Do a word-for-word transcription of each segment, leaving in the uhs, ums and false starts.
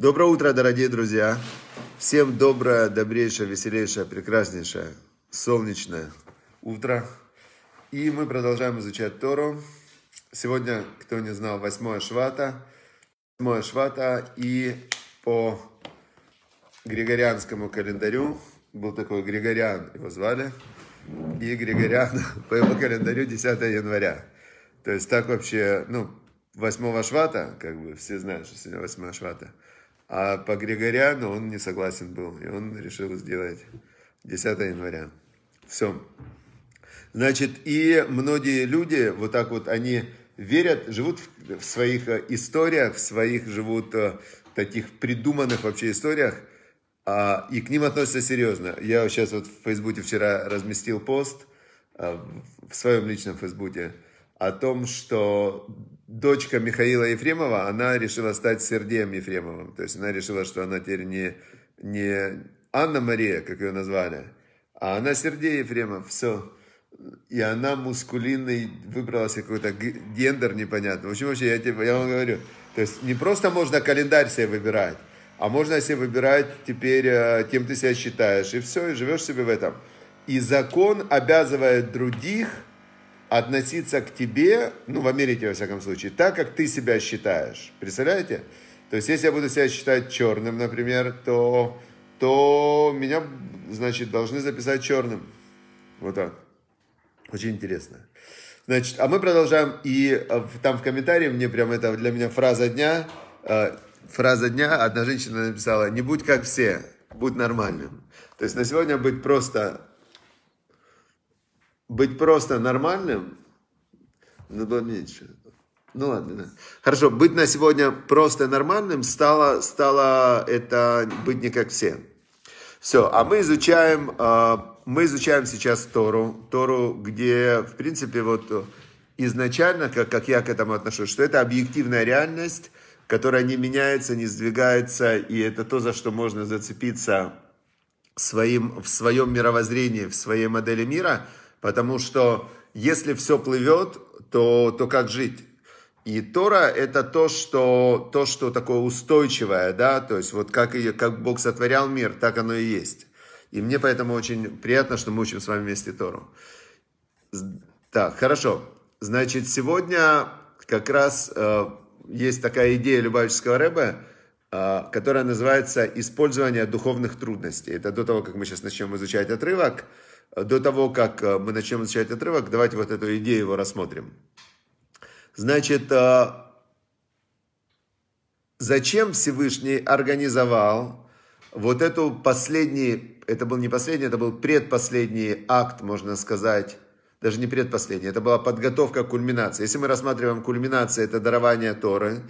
Доброе утро, дорогие друзья! Всем доброе, добрейшее, веселейшее, прекраснейшее, солнечное утро. И мы продолжаем изучать Тору. Сегодня, кто не знал, восьмое швата. Восьмое швата и по григорианскому календарю. Был такой Григориан, его звали. И Григориан по его календарю десятое января. То есть так вообще, ну, восьмого швата, как бы все знают, что сегодня восьмое швата. А по Григориану он не согласен был. И он решил сделать десятое января. Все. Значит, и многие люди, вот так вот они верят, живут в своих историях, в своих живут таких придуманных вообще историях. И к ним относятся серьезно. Я сейчас вот в Фейсбуке вчера разместил пост в своем личном Фейсбуке о том, что дочка Михаила Ефремова, она решила стать Сергеем Ефремовым. То есть она решила, что она теперь не, не Анна Мария, как ее назвали, а она Сергей Ефремов. Все. И она мускулинный, выбралась какой-то гендер непонятный. В общем, вообще, я, типа, я вам говорю, то есть не просто можно календарь себе выбирать, а можно себе выбирать теперь, кем ты себя считаешь, и все, и живешь себе в этом. И закон обязывает других относиться к тебе, ну, в Америке, во всяком случае, так, как ты себя считаешь. Представляете? То есть, если я буду себя считать черным, например, то, то меня, значит, должны записать черным. Вот так. Очень интересно. Значит, а мы продолжаем. И там в комментарии мне прям это для меня фраза дня. Фраза дня. Одна женщина написала: не будь как все, будь нормальным. То есть на сегодня быть просто, быть просто нормальным. Надо было меньше. Ну ладно. Да. Хорошо. Быть на сегодня просто нормальным стало, стало это быть не как все. Все. А мы изучаем, мы изучаем сейчас Тору. Тору, где, в принципе, вот изначально, как, как я к этому отношусь, что это объективная реальность, которая не меняется, не сдвигается, и это то, за что можно зацепиться своим, в своем мировоззрении, в своей модели мира, потому что если все плывет, то, то как жить? И Тора – это то, что, то, что такое устойчивое, да, то есть вот как, и, как Бог сотворял мир, так оно и есть. И мне поэтому очень приятно, что мы учим с вами вместе Тору. Так, хорошо. Значит, сегодня как раз э, есть такая идея Любавического Ребе, э, которая называется «Использование духовных трудностей». Это до того, как мы сейчас начнем изучать отрывок. До того, как мы начнем изучать отрывок, давайте вот эту идею его рассмотрим. Значит, зачем Всевышний организовал вот эту последний, это был не последний, это был предпоследний акт, можно сказать, даже не предпоследний, это была подготовка к кульминации. Если мы рассматриваем кульминацию, это дарование Торы.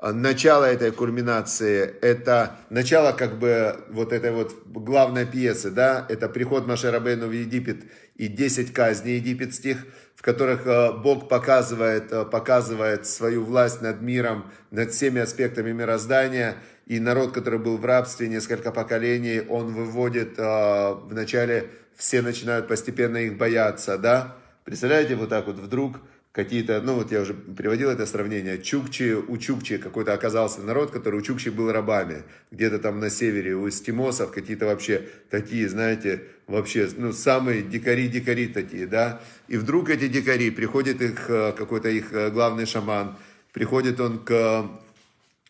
Начало этой кульминации, это начало как бы вот этой вот главной пьесы, да, это приход Моше Рабейну в Египет и десять казней египетских, в которых Бог показывает, показывает свою власть над миром, над всеми аспектами мироздания, и народ, который был в рабстве несколько поколений, он выводит, вначале все начинают постепенно их бояться, да, представляете, вот так вот вдруг... Какие-то, ну вот я уже приводил это сравнение, чукчи, у чукчи какой-то оказался народ, который у чукчи был рабами, где-то там на севере, у эскимосов, какие-то вообще такие, знаете, вообще, ну самые дикари-дикари такие, да, и вдруг эти дикари, приходит их, какой-то их главный шаман, приходит он к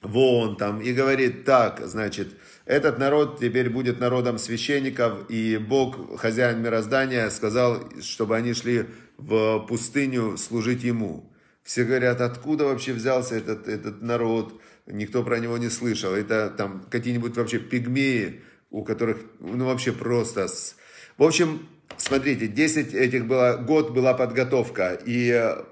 ВООН там и говорит: так, значит, этот народ теперь будет народом священников, и Бог, хозяин мироздания, сказал, чтобы они шли в пустыню служить ему. Все говорят, откуда вообще взялся этот, этот народ, никто про него не слышал. Это там какие-нибудь вообще пигмеи, у которых, ну вообще просто... В общем, смотрите, десять этих было, год была подготовка, и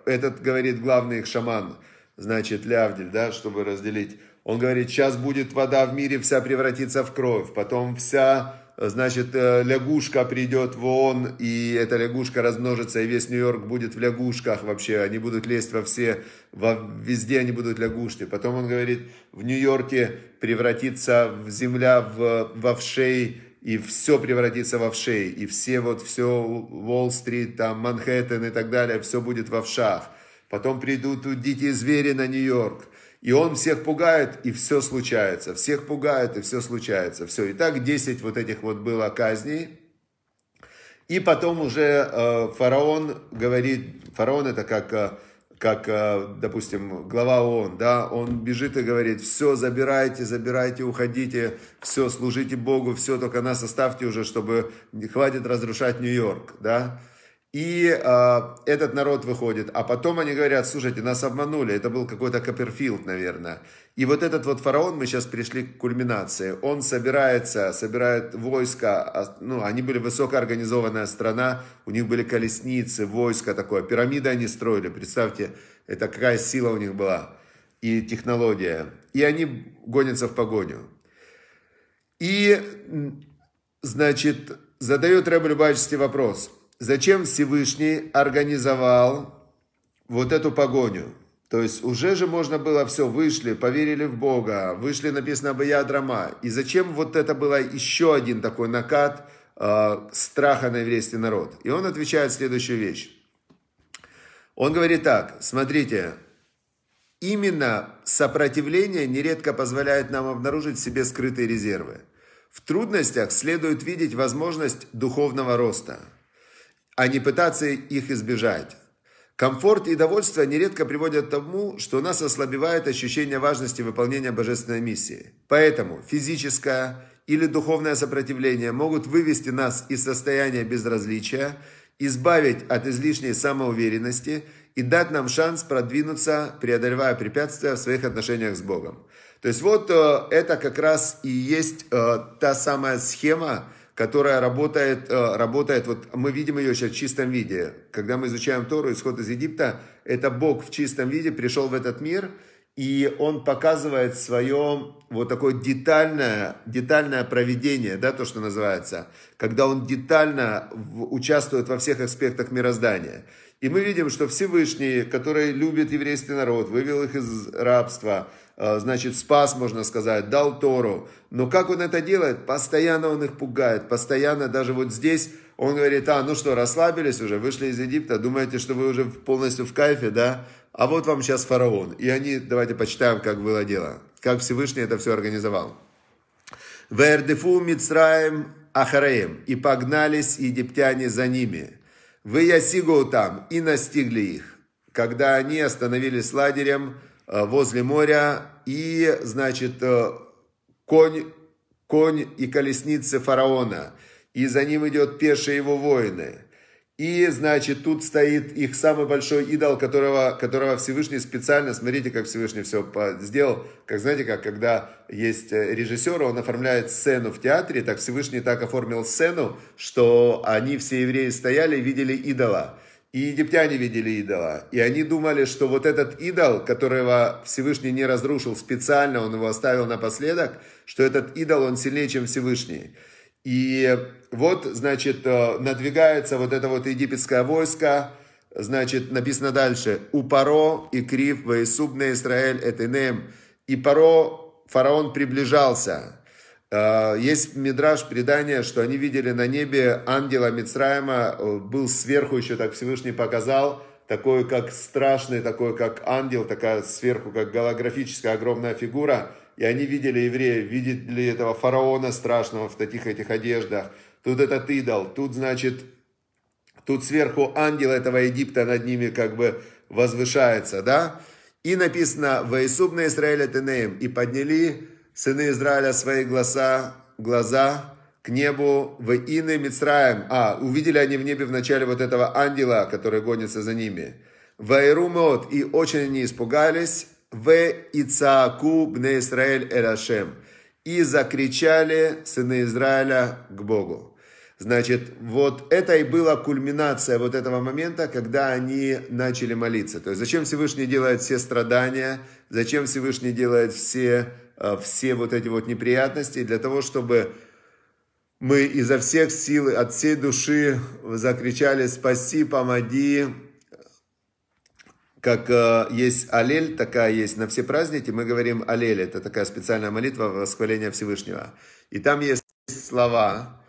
этот, говорит, главный их шаман, значит, Лявдиль, да, чтобы разделить. Он говорит, сейчас будет вода в мире, вся превратится в кровь, потом вся... Значит, лягушка придет в ООН, и эта лягушка размножится, и весь Нью-Йорк будет в лягушках вообще. Они будут лезть во все, во, везде они будут лягушки. Потом он говорит, в Нью-Йорке превратится земля в, в овшей, и все превратится в овшей. И все вот, все, Уолл-стрит, там, Манхэттен и так далее, все будет в овшах. Потом придут дикие звери на Нью-Йорк. И он всех пугает, и все случается. Всех пугает, и все случается. Все. И так десять вот этих вот было казней. И потом уже фараон говорит, фараон это как, как, допустим, глава ООН, да, он бежит и говорит, все, забирайте, забирайте, уходите, все, служите Богу, все, только нас оставьте уже, чтобы хватит разрушать Нью-Йорк, да. И э, этот народ выходит, а потом они говорят, слушайте, нас обманули, это был какой-то Копперфилд, наверное. И вот этот вот фараон, мы сейчас пришли к кульминации, он собирается, собирает войска, ну, они были высокоорганизованная страна, у них были колесницы, войско такое, пирамиды они строили, представьте, это какая сила у них была, и технология. И они гонятся в погоню. И, значит, задает Ребе Любавический вопрос. Зачем Всевышний организовал вот эту погоню? То есть уже же можно было все, вышли, поверили в Бога, вышли, написано «Беяд Рама». И зачем вот это было еще один такой накат э, страха на еврейский народ? И он отвечает следующую вещь. Он говорит так, смотрите, именно сопротивление нередко позволяет нам обнаружить в себе скрытые резервы. В трудностях следует видеть возможность духовного роста, а не пытаться их избежать. Комфорт и довольство нередко приводят к тому, что у нас ослабевает ощущение важности выполнения божественной миссии. Поэтому физическое или духовное сопротивление могут вывести нас из состояния безразличия, избавить от излишней самоуверенности и дать нам шанс продвинуться, преодолевая препятствия в своих отношениях с Богом. То есть вот это как раз и есть та самая схема, которая работает, работает, вот мы видим ее сейчас в чистом виде. Когда мы изучаем Тору, исход из Египта, это Бог в чистом виде пришел в этот мир, и он показывает свое вот такое детальное, детальное провидение, да, то, что называется, когда он детально участвует во всех аспектах мироздания. И мы видим, что Всевышний, который любит еврейский народ, вывел их из рабства, значит, спас, можно сказать, дал Тору. Но как он это делает? Постоянно он их пугает, постоянно даже вот здесь он говорит, а, ну что, расслабились уже, вышли из Египта, думаете, что вы уже полностью в кайфе, да? А вот вам сейчас фараон. И они, давайте почитаем, как было дело, как Всевышний это все организовал. «Вердефу Мицраем Ахараем, и погнались египтяне за ними, выясигу там, и настигли их, когда они остановились лагерем возле моря, и, значит, конь, конь и колесницы фараона, и за ним идет пешие его воины». И, значит, тут стоит их самый большой идол, которого, которого Всевышний специально, смотрите, как Всевышний все сделал, как, знаете, как когда есть режиссер, он оформляет сцену в театре, так Всевышний так оформил сцену, что они, все евреи, стояли и видели идола. И египтяне видели идола, и они думали, что вот этот идол, которого Всевышний не разрушил специально, он его оставил напоследок, что этот идол, он сильнее, чем Всевышний. И вот, значит, надвигается вот это вот египетское войско, значит, написано дальше, «У Паро и Крив, Ваисубне Исраэль, Этенем». И Паро, фараон, приближался. Есть мидраш, предание, что они видели на небе ангела Мицраима, был сверху еще, так Всевышний показал, такой как страшный, такой как ангел, такая сверху как голографическая огромная фигура. И они видели евреев, видели этого фараона страшного в таких этих одеждах. Тут этот идол, тут, значит, тут сверху ангел этого Египта над ними как бы возвышается, да? И написано «Ваисубне Исраэль Этенеем». И подняли сыны Израиля свои глаза, глаза к небу в Ине Мицраем. А, увидели они в небе вначале вот этого ангела, который гонится за ними. «Ваирумот». И очень они испугались. «Ве Ицааку бне Исраэль эль Ашем». И закричали сыны Израиля к Богу. Значит, вот это и была кульминация вот этого момента, когда они начали молиться. То есть, зачем Всевышний делает все страдания, зачем Всевышний делает все, все вот эти вот неприятности, для того, чтобы мы изо всех сил, от всей души закричали «Спаси, помоги». Как э, есть аллель, такая есть на все праздники, мы говорим аллель, это такая специальная молитва восхваления Всевышнего. И там есть слова,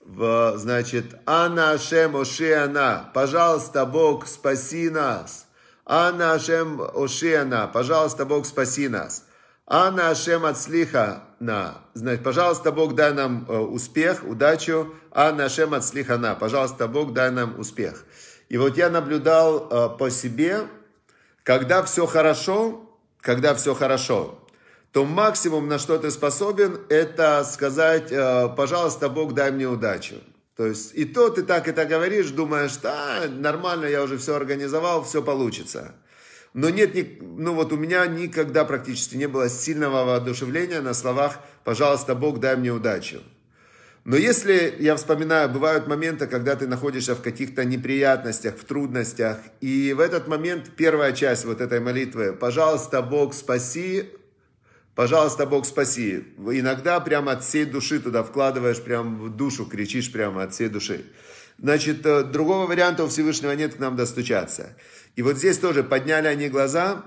в, значит, «Ана Ашем Оши Ана», «Пожалуйста, Бог, спаси нас», Анна Ашем Ошиана, пожалуйста, Бог, спаси нас. Анна Ашем Ацлихана, значит, пожалуйста, Бог, дай нам успех, удачу. Анна Ашем Ацлихана, пожалуйста, Бог, дай нам успех. И вот я наблюдал по себе, когда все хорошо, когда все хорошо, то максимум, на что ты способен, это сказать, пожалуйста, Бог, дай мне удачу. То есть и то ты так и так говоришь, думаешь, да, нормально, я уже все организовал, все получится. Но нет, ну вот у меня никогда практически не было сильного воодушевления на словах «пожалуйста, Бог, дай мне удачу». Но если, я вспоминаю, бывают моменты, когда ты находишься в каких-то неприятностях, в трудностях, и в этот момент первая часть вот этой молитвы «пожалуйста, Бог, спаси», «Пожалуйста, Бог, спаси». Иногда прямо от всей души туда вкладываешь, прям в душу кричишь, прямо от всей души. Значит, другого варианта у Всевышнего нет к нам достучаться. И вот здесь тоже подняли они глаза.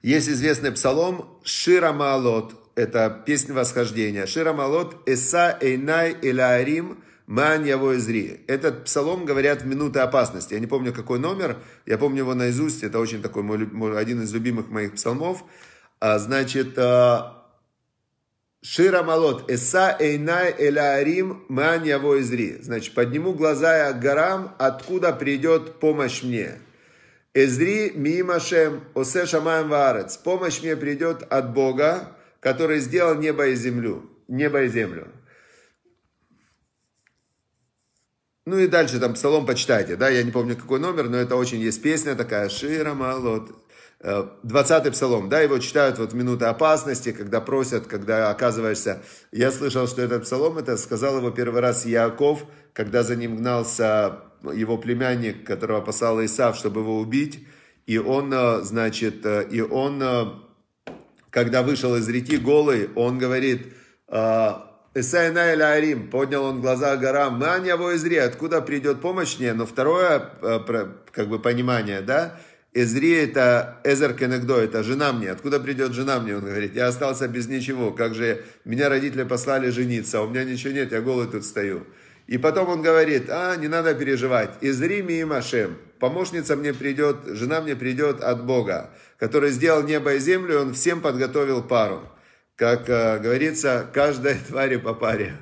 Есть известный псалом «Ширамалот». Это песня восхождения. «Ширамалот эса эйнай элаарим ман яво изри». Этот псалом говорят в минуты опасности. Я не помню, какой номер. Я помню его наизусть. Это очень такой мой, один из любимых моих псалмов. Значит, Ширамалот, эса эйнай элаарим ман яво изри. Значит, подниму глаза я к горам, откуда придет помощь мне. Эзри мимашем осе шамаем ваарец. Помощь мне придет от Бога, который сделал небо и землю. Небо и землю. Ну и дальше там псалом почитайте, да, я не помню какой номер, но это очень есть песня такая, Ширамалот. двадцатый псалом, да, его читают вот в минуты опасности, когда просят, когда оказываешься... Я слышал, что этот псалом, это сказал его первый раз Иаков, когда за ним гнался его племянник, которого послал Исав, чтобы его убить, и он, значит, и он, когда вышел из реки голый, он говорит, «Эсайна эль Арим», поднял он глаза к горам, «Ман яво изри», откуда придет помощь мне, но второе, как бы, понимание, да, Эзри это Эзер Кенегдо, это жена мне. Откуда придет жена мне? Он говорит, я остался без ничего. Как же меня родители послали жениться, а у меня ничего нет, я голый тут стою. И потом он говорит, а, не надо переживать. Эзри миимашем, помощница мне придет, жена мне придет от Бога, который сделал небо и землю, и он всем подготовил пару. Как э, говорится, каждой твари по паре.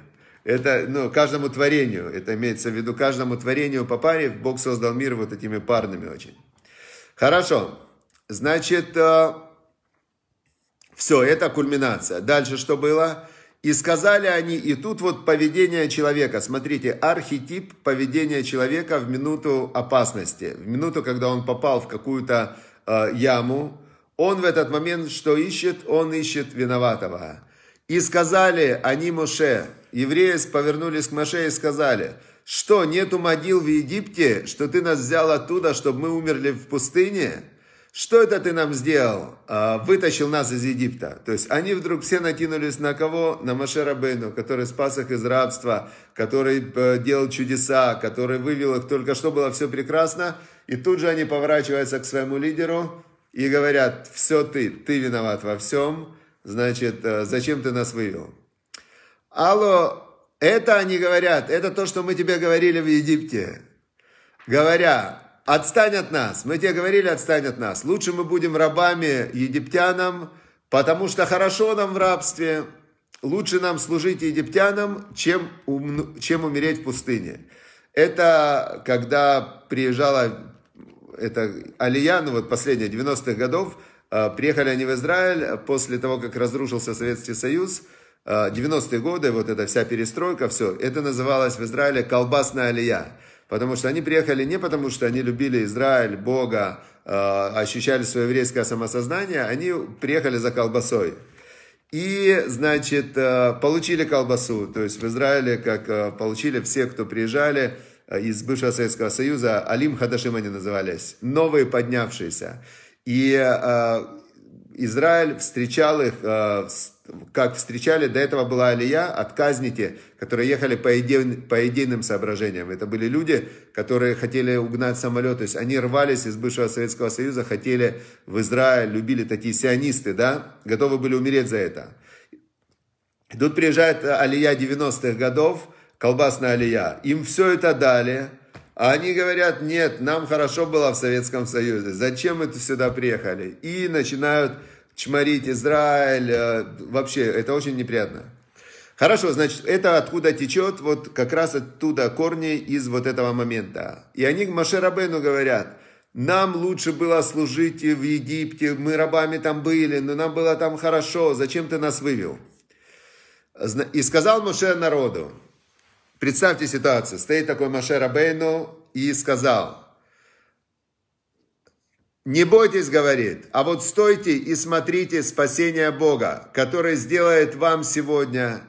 Это, ну, каждому творению, это имеется в виду, каждому творению по паре Бог создал мир вот этими парными очень. Хорошо, значит, э, все, это кульминация. Дальше что было? И сказали они, и тут вот поведение человека, смотрите, архетип поведения человека в минуту опасности, в минуту, когда он попал в какую-то э, яму, он в этот момент что ищет? Он ищет виноватого. И сказали они Моше, евреи повернулись к Моше и сказали... Что, нету могил в Египте, что ты нас взял оттуда, чтобы мы умерли в пустыне? Что это ты нам сделал? Вытащил нас из Египта. То есть они вдруг все накинулись на кого? На Моше Рабейну, который спас их из рабства, который делал чудеса, который вывел их, только что было все прекрасно. И тут же они поворачиваются к своему лидеру и говорят, все ты, ты виноват во всем, значит, зачем ты нас вывел? Алло! Это они говорят, это то, что мы тебе говорили в Египте. Говоря, отстань от нас, мы тебе говорили, отстань от нас. Лучше мы будем рабами египтянам, потому что хорошо нам в рабстве. Лучше нам служить египтянам, чем, ум... чем умереть в пустыне. Это когда приезжала это Алия, ну вот последние девяностых годов, приехали они в Израиль после того, как разрушился Советский Союз, девяностые годы, вот эта вся перестройка, все, это называлось в Израиле колбасная алия. Потому что они приехали не потому, что они любили Израиль, Бога, ощущали свое еврейское самосознание, они приехали за колбасой. И, значит, получили колбасу. То есть в Израиле, как получили все, кто приезжали из бывшего Советского Союза, Алим Хадашим они назывались, новые поднявшиеся. И Израиль встречал их, как встречали, до этого была алия от казните, которые ехали по, иде, по идейным соображениям. Это были люди, которые хотели угнать самолет, то есть они рвались из бывшего Советского Союза, хотели в Израиль, любили такие сионисты, да, готовы были умереть за это. И тут приезжает алия девяностых годов, колбасная алия, им все это дали, А они говорят, нет, нам хорошо было в Советском Союзе, зачем мы сюда приехали? И начинают чморить Израиль, вообще, это очень неприятно. Хорошо, значит, это откуда течет, вот как раз оттуда корни из вот этого момента. И они Моше Рабейну говорят, нам лучше было служить в Египте, мы рабами там были, но нам было там хорошо, зачем ты нас вывел? И сказал Моше народу, представьте ситуацию, стоит такой Моше Рабейну и сказал, не бойтесь, говорит, а вот стойте и смотрите спасение Бога, которое сделает вам сегодня,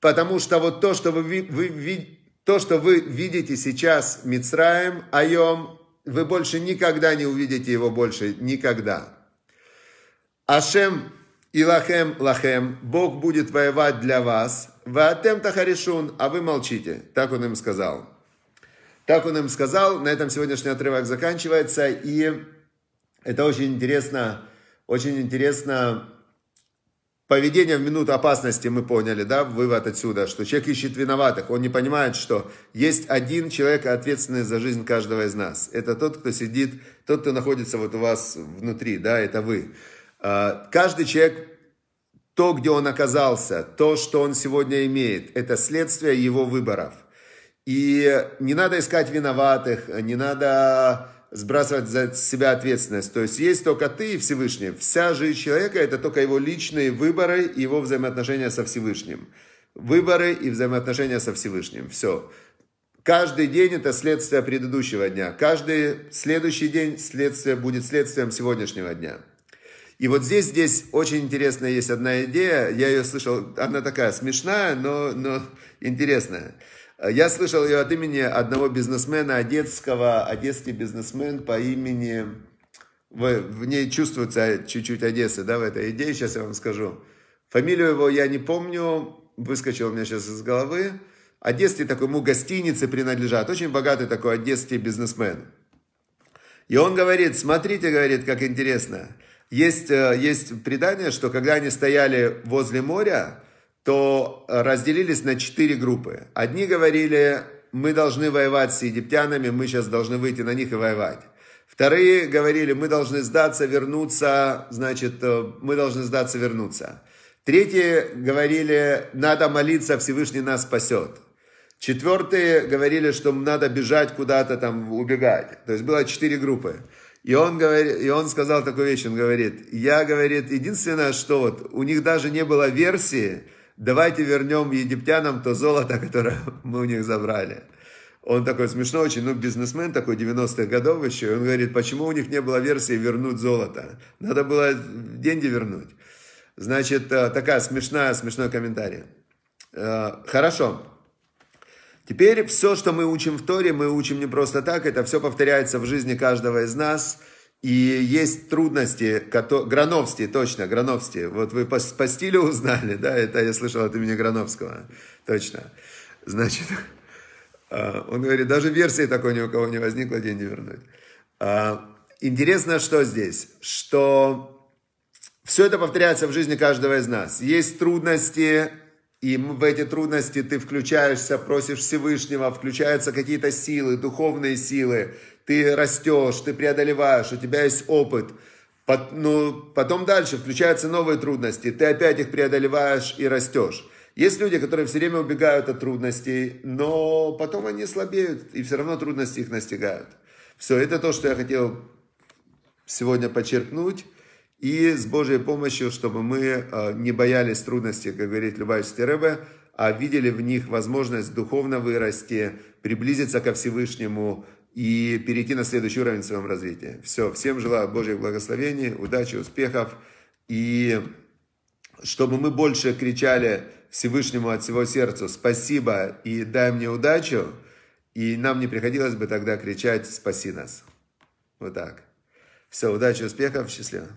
потому что вот то, что вы, вы, ви, то, что вы видите сейчас Мицраем, Айом, вы больше никогда не увидите его больше, никогда. Ашем Илахем Лахем, Бог будет воевать для вас, Ваатем Тахаришун, а вы молчите. Так он им сказал. Так он им сказал, на этом сегодняшний отрывок заканчивается, и это очень интересно, очень интересно поведение в минуту опасности, мы поняли, да, вывод отсюда, что человек ищет виноватых, он не понимает, что есть один человек, ответственный за жизнь каждого из нас. Это тот, кто сидит, тот, кто находится вот у вас внутри, да, это вы. Каждый человек, то, где он оказался, то, что он сегодня имеет, это следствие его выборов. И не надо искать виноватых, не надо сбрасывать за себя ответственность. То есть есть только ты и Всевышний. Вся жизнь человека – это только его личные выборы и его взаимоотношения со Всевышним. Выборы и взаимоотношения со Всевышним. Все. Каждый день – это следствие предыдущего дня. Каждый следующий день следствие будет следствием сегодняшнего дня. И вот здесь, здесь очень интересная есть одна идея, я ее слышал, она такая смешная, но, но интересная. Я слышал ее от имени одного бизнесмена одесского, одесский бизнесмен по имени, в, в ней чувствуется чуть-чуть Одесса, да, в этой идее, сейчас я вам скажу. Фамилию его я не помню, выскочил у меня сейчас из головы. Одесский такой, ему гостиницы принадлежат, очень богатый такой одесский бизнесмен. И он говорит, смотрите, говорит, как интересно. Есть, есть предание, что когда они стояли возле моря, то разделились на четыре группы. Одни говорили, мы должны воевать с египтянами, мы сейчас должны выйти на них и воевать. Вторые говорили, мы должны сдаться, вернуться, значит, мы должны сдаться, вернуться. Третьи говорили, надо молиться, Всевышний нас спасет. Четвертые говорили, что надо бежать куда-то, там, убегать. То есть было четыре группы. И он, говорит, и он сказал такую вещь, он говорит, я, говорит, единственное, что вот у них даже не было версии, давайте вернем египтянам то золото, которое мы у них забрали. Он такой смешной очень, ну, бизнесмен такой девяностых годов еще, и он говорит, почему у них не было версии вернуть золото? Надо было деньги вернуть. Значит, такая смешная, смешной комментарий. Хорошо. Теперь все, что мы учим в Торе, мы учим не просто так, это все повторяется в жизни каждого из нас. И есть трудности, Грановский, точно, Грановский, вот вы по, по стилю узнали, да, это я слышал от имени Грановского, точно. Значит, он говорит, даже версии такой ни у кого не возникло, деньги вернуть. Интересно, что здесь, что все это повторяется в жизни каждого из нас. Есть трудности. И в эти трудности ты включаешься, просишь Всевышнего, включаются какие-то силы, духовные силы. Ты растешь, ты преодолеваешь, у тебя есть опыт. Потом дальше включаются новые трудности, ты опять их преодолеваешь и растешь. Есть люди, которые все время убегают от трудностей, но потом они слабеют, и все равно трудности их настигают. Все, это то, что я хотел сегодня подчеркнуть. И с Божьей помощью, чтобы мы не боялись трудностей, как говорит Любавический Ребе, а видели в них возможность духовно вырасти, приблизиться ко Всевышнему и перейти на следующий уровень в своем развитии. Все, всем желаю Божьих благословений, удачи, успехов. И чтобы мы больше кричали Всевышнему от всего сердца «Спасибо и дай мне удачу», и нам не приходилось бы тогда кричать «Спаси нас». Вот так. Все, удачи, успехов, счастливо.